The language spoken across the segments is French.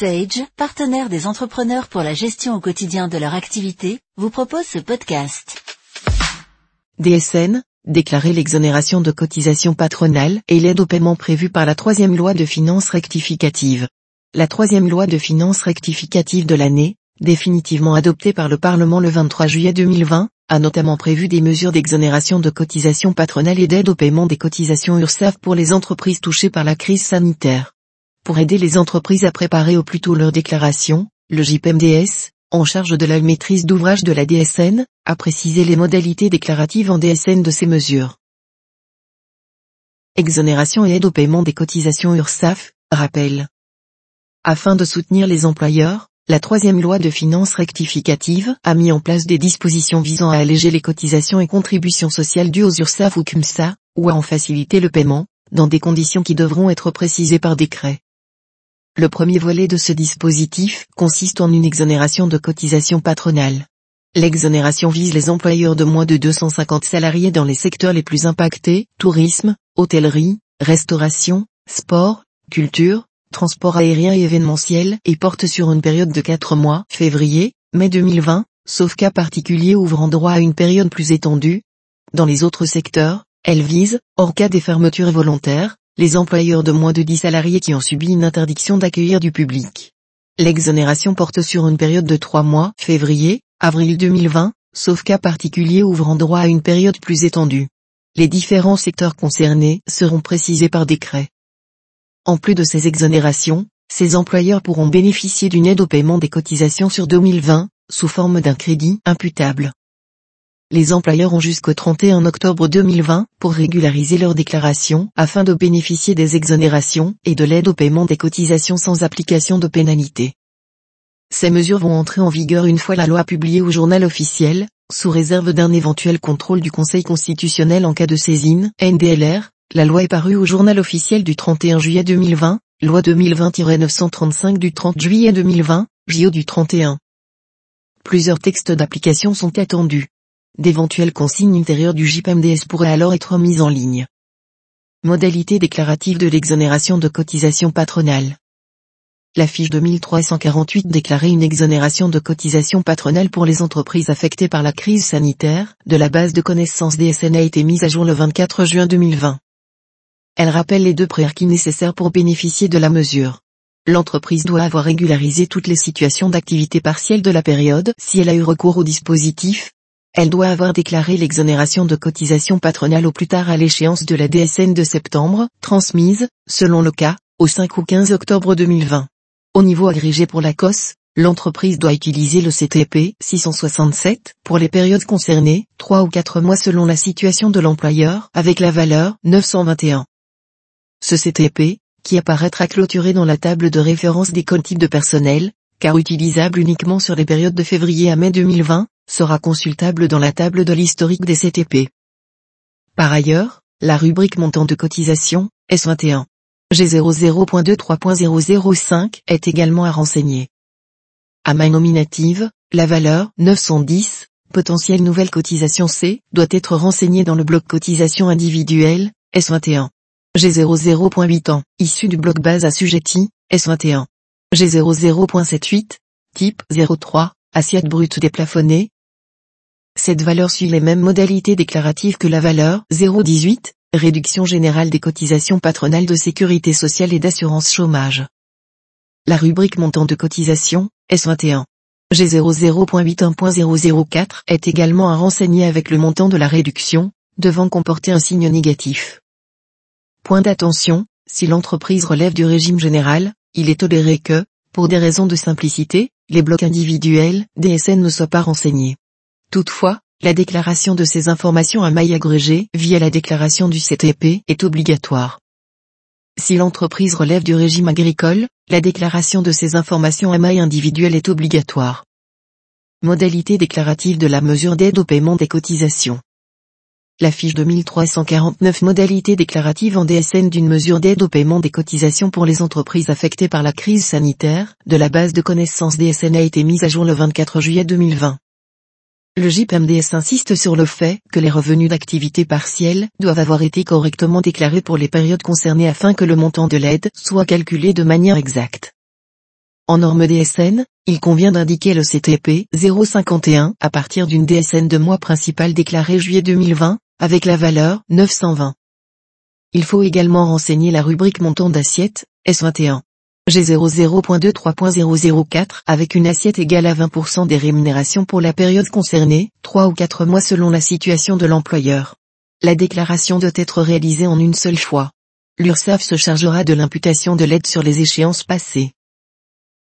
Sage, partenaire des entrepreneurs pour la gestion au quotidien de leur activité, vous propose ce podcast. DSN, déclarer l'exonération de cotisations patronales et l'aide au paiement prévue par la troisième loi de finances rectificative. La troisième loi de finances rectificative de l'année, définitivement adoptée par le Parlement le 23 juillet 2020, a notamment prévu des mesures d'exonération de cotisations patronales et d'aide au paiement des cotisations URSSAF pour les entreprises touchées par la crise sanitaire. Pour aider les entreprises à préparer au plus tôt leur déclaration, le JPMDS, en charge de la maîtrise d'ouvrage de la DSN, a précisé les modalités déclaratives en DSN de ces mesures. Exonération et aide au paiement des cotisations URSSAF, rappel. Afin de soutenir les employeurs, la troisième loi de finances rectificative a mis en place des dispositions visant à alléger les cotisations et contributions sociales dues aux URSSAF ou CUMSA, ou à en faciliter le paiement, dans des conditions qui devront être précisées par décret. Le premier volet de ce dispositif consiste en une exonération de cotisations patronales. L'exonération vise les employeurs de moins de 250 salariés dans les secteurs les plus impactés, tourisme, hôtellerie, restauration, sport, culture, transport aérien et événementiel, et porte sur une période de 4 mois, février-mai 2020, sauf cas particuliers ouvrant droit à une période plus étendue. Dans les autres secteurs, elle vise, hors cas des fermetures volontaires, les employeurs de moins de 10 salariés qui ont subi une interdiction d'accueillir du public. L'exonération porte sur une période de 3 mois, février-avril 2020, sauf cas particuliers ouvrant droit à une période plus étendue. Les différents secteurs concernés seront précisés par décret. En plus de ces exonérations, ces employeurs pourront bénéficier d'une aide au paiement des cotisations sur 2020, sous forme d'un crédit imputable. Les employeurs ont jusqu'au 31 octobre 2020 pour régulariser leur déclaration afin de bénéficier des exonérations et de l'aide au paiement des cotisations sans application de pénalité. Ces mesures vont entrer en vigueur une fois la loi publiée au journal officiel, sous réserve d'un éventuel contrôle du Conseil constitutionnel en cas de saisine (NDLR). La loi est parue au journal officiel du 31 juillet 2020, loi 2020-935 du 30 juillet 2020, JO du 31. Plusieurs textes d'application sont attendus. D'éventuelles consignes intérieures du JPMDS pourraient alors être mises en ligne. Modalités déclaratives de l'exonération de cotisations patronales. La fiche 2348 déclarait une exonération de cotisations patronales pour les entreprises affectées par la crise sanitaire de la base de connaissances DSN a été mise à jour le 24 juin 2020. Elle rappelle les deux prérequis nécessaires pour bénéficier de la mesure. L'entreprise doit avoir régularisé toutes les situations d'activité partielle de la période si elle a eu recours au dispositif. Elle doit avoir déclaré l'exonération de cotisations patronales au plus tard à l'échéance de la DSN de septembre, transmise, selon le cas, au 5 ou 15 octobre 2020. Au niveau agrégé pour la COS, l'entreprise doit utiliser le CTP 667 pour les périodes concernées, 3 ou 4 mois selon la situation de l'employeur, avec la valeur 921. Ce CTP, qui apparaîtra clôturé dans la table de référence des comptes types de personnel, car utilisable uniquement sur les périodes de février à mai 2020, sera consultable dans la table de l'historique des CTP. Par ailleurs, la rubrique montant de cotisation, S21, G00.23.005 est également à renseigner. À main nominative, la valeur 910, potentielle nouvelle cotisation C, doit être renseignée dans le bloc cotisation individuelle, S21, G00.8 ans, issu du bloc base assujetti, S21, G00.78, type 03, assiette brute déplafonnée. Cette valeur suit les mêmes modalités déclaratives que la valeur 018, réduction générale des cotisations patronales de sécurité sociale et d'assurance chômage. La rubrique montant de cotisation, S21, G00.81.004 est également à renseigner avec le montant de la réduction, devant comporter un signe négatif. Point d'attention, si l'entreprise relève du régime général, il est toléré que, pour des raisons de simplicité, les blocs individuels DSN ne soient pas renseignés. Toutefois, la déclaration de ces informations à maille agrégée via la déclaration du CTP est obligatoire. Si l'entreprise relève du régime agricole, la déclaration de ces informations à maille individuelle est obligatoire. Modalités déclaratives de la mesure d'aide au paiement des cotisations. La fiche 2349 modalités déclaratives en DSN d'une mesure d'aide au paiement des cotisations pour les entreprises affectées par la crise sanitaire de la base de connaissances DSN a été mise à jour le 24 juillet 2020. Le GIP-MDS insiste sur le fait que les revenus d'activité partielle doivent avoir été correctement déclarés pour les périodes concernées afin que le montant de l'aide soit calculé de manière exacte. En norme DSN, il convient d'indiquer le CTP 051 à partir d'une DSN de mois principal déclarée juillet 2020, avec la valeur 920. Il faut également renseigner la rubrique montant d'assiette, S21. G00.23.004 avec une assiette égale à 20% des rémunérations pour la période concernée, 3 ou 4 mois selon la situation de l'employeur. La déclaration doit être réalisée en une seule fois. L'URSSAF se chargera de l'imputation de l'aide sur les échéances passées.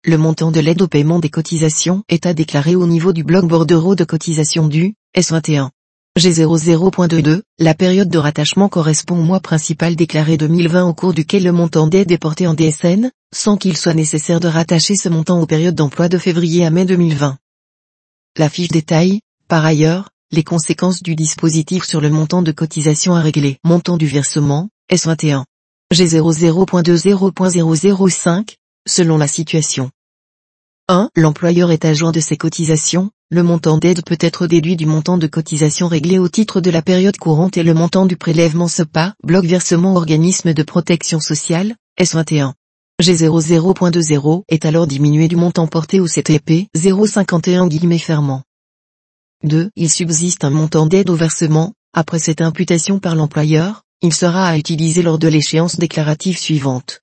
Le montant de l'aide au paiement des cotisations est à déclarer au niveau du bloc bordereau de cotisation du S21. G00.22, la période de rattachement correspond au mois principal déclaré 2020 au cours duquel le montant d'aide est porté en DSN, sans qu'il soit nécessaire de rattacher ce montant aux périodes d'emploi de février à mai 2020. La fiche détaille, par ailleurs, les conséquences du dispositif sur le montant de cotisation à régler. Montant du versement, S21. G00.20.005, selon la situation. 1. L'employeur est agent de ses cotisations. Le montant d'aide peut être déduit du montant de cotisation réglé au titre de la période courante et le montant du prélèvement SEPA, bloc versement organisme de protection sociale, S21. G00.20 est alors diminué du montant porté au CTP 051 guillemets fermant. 2. Il subsiste un montant d'aide au versement. Après cette imputation par l'employeur, il sera à utiliser lors de l'échéance déclarative suivante.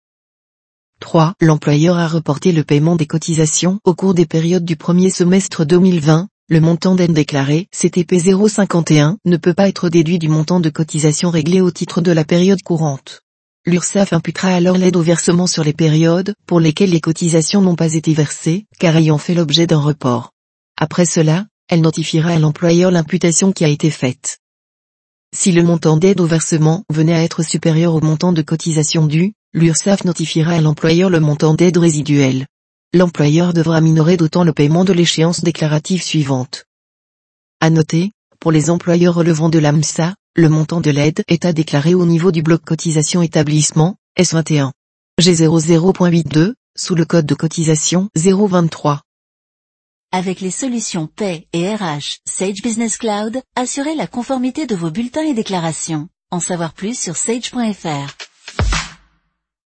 3. L'employeur a reporté le paiement des cotisations au cours des périodes du premier semestre 2020. Le montant d'aide déclaré CTP 051 ne peut pas être déduit du montant de cotisation réglé au titre de la période courante. L'URSSAF imputera alors l'aide au versement sur les périodes pour lesquelles les cotisations n'ont pas été versées, car ayant fait l'objet d'un report. Après cela, elle notifiera à l'employeur l'imputation qui a été faite. Si le montant d'aide au versement venait à être supérieur au montant de cotisation dû, l'URSSAF notifiera à l'employeur le montant d'aide résiduelle. L'employeur devra minorer d'autant le paiement de l'échéance déclarative suivante. À noter, pour les employeurs relevant de la CUMSA, le montant de l'aide est à déclarer au niveau du bloc cotisation établissement, S21. G00.82, sous le code de cotisation 023. Avec les solutions Paie et RH Sage Business Cloud, assurez la conformité de vos bulletins et déclarations. En savoir plus sur sage.fr.